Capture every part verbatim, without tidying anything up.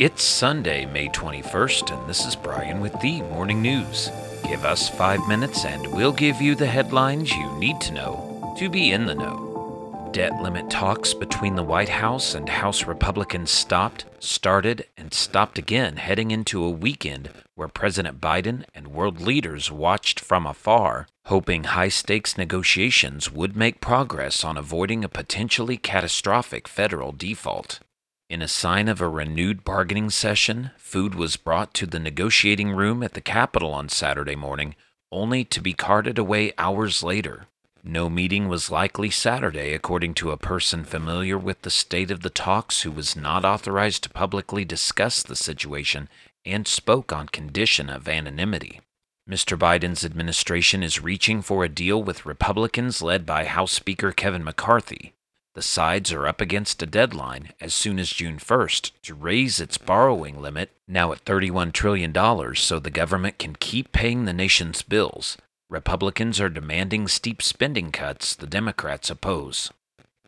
It's Sunday, May twenty-first, and this is Brian with the Morning News. Give us five minutes and we'll give you the headlines you need to know to be in the know. Debt limit talks between the White House and House Republicans stopped, started, and stopped again heading into a weekend where President Biden and world leaders watched from afar, hoping high-stakes negotiations would make progress on avoiding a potentially catastrophic federal default. In a sign of a renewed bargaining session, food was brought to the negotiating room at the Capitol on Saturday morning, only to be carted away hours later. No meeting was likely Saturday, according to a person familiar with the state of the talks who was not authorized to publicly discuss the situation and spoke on condition of anonymity. Mister Biden's administration is reaching for a deal with Republicans led by House Speaker Kevin McCarthy. The sides are up against a deadline as soon as June first to raise its borrowing limit, now at thirty-one trillion dollars, so the government can keep paying the nation's bills. Republicans are demanding steep spending cuts the Democrats oppose.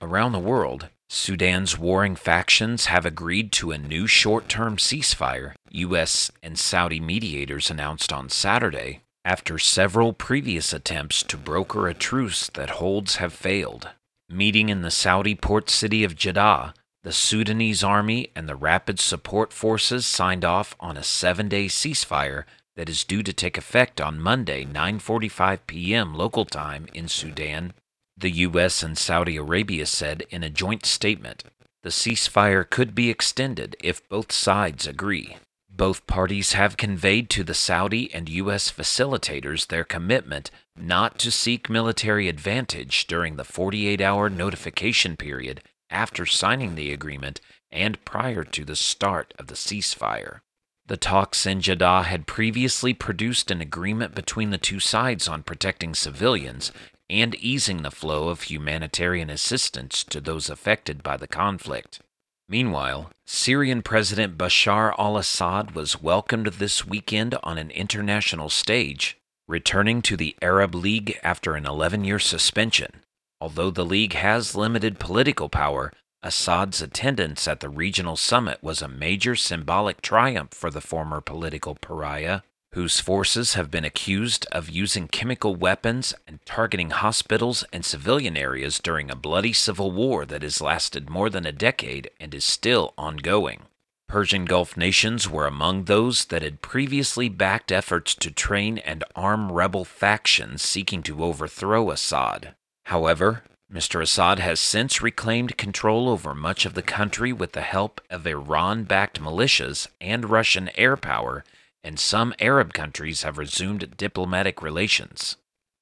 Around the world, Sudan's warring factions have agreed to a new short-term ceasefire, U S and Saudi mediators announced on Saturday, after several previous attempts to broker a truce that holds have failed. Meeting in the Saudi port city of Jeddah, the Sudanese army and the Rapid Support Forces signed off on a seven-day ceasefire that is due to take effect on Monday, nine forty-five p.m. local time in Sudan, the U S and Saudi Arabia said in a joint statement. The ceasefire could be extended if both sides agree. Both parties have conveyed to the Saudi and U S facilitators their commitment not to seek military advantage during the forty-eight hour notification period after signing the agreement and prior to the start of the ceasefire. The talks in Jeddah had previously produced an agreement between the two sides on protecting civilians and easing the flow of humanitarian assistance to those affected by the conflict. Meanwhile, Syrian President Bashar al-Assad was welcomed this weekend on an international stage, returning to the Arab League after an eleven-year suspension. Although the League has limited political power, Assad's attendance at the regional summit was a major symbolic triumph for the former political pariah, whose forces have been accused of using chemical weapons and targeting hospitals and civilian areas during a bloody civil war that has lasted more than a decade and is still ongoing. Persian Gulf nations were among those that had previously backed efforts to train and arm rebel factions seeking to overthrow Assad. However, Mister Assad has since reclaimed control over much of the country with the help of Iran-backed militias and Russian air power, and some Arab countries have resumed diplomatic relations.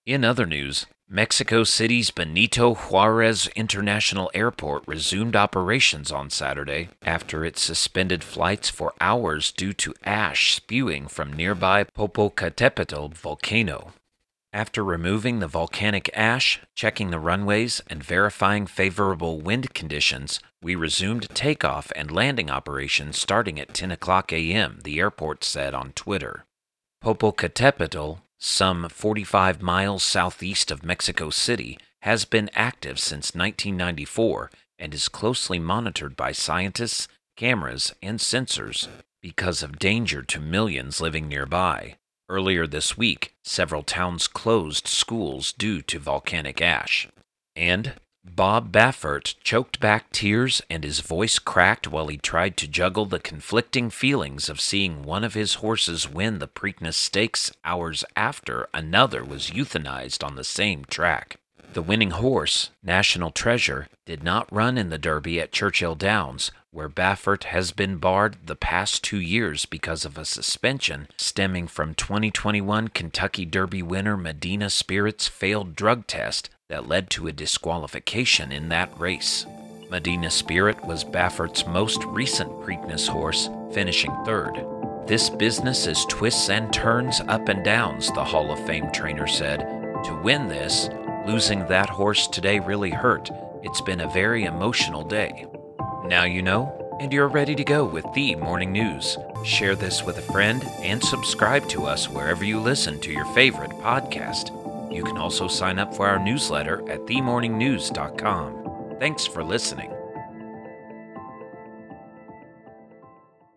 In other news, Mexico City's Benito Juarez International Airport resumed operations on Saturday after it suspended flights for hours due to ash spewing from nearby Popocatépetl volcano. After removing the volcanic ash, checking the runways, and verifying favorable wind conditions, we resumed takeoff and landing operations starting at ten o'clock a.m., the airport said on Twitter. Popocatépetl, some forty-five miles southeast of Mexico City, has been active since nineteen ninety-four and is closely monitored by scientists, cameras, and sensors because of danger to millions living nearby. Earlier this week, several towns closed schools due to volcanic ash. And Bob Baffert choked back tears and his voice cracked while he tried to juggle the conflicting feelings of seeing one of his horses win the Preakness Stakes hours after another was euthanized on the same track. The winning horse, National Treasure, did not run in the Derby at Churchill Downs, where Baffert has been barred the past two years because of a suspension stemming from twenty twenty-one Kentucky Derby winner Medina Spirit's failed drug test that led to a disqualification in that race. Medina Spirit was Baffert's most recent Preakness horse, finishing third. This business is twists and turns, up and downs, the Hall of Fame trainer said. To win this, losing that horse today really hurt. It's been a very emotional day. Now you know, and you're ready to go with the Morning News. Share this with a friend and subscribe to us wherever you listen to your favorite podcast. You can also sign up for our newsletter at the morning news dot com. Thanks for listening.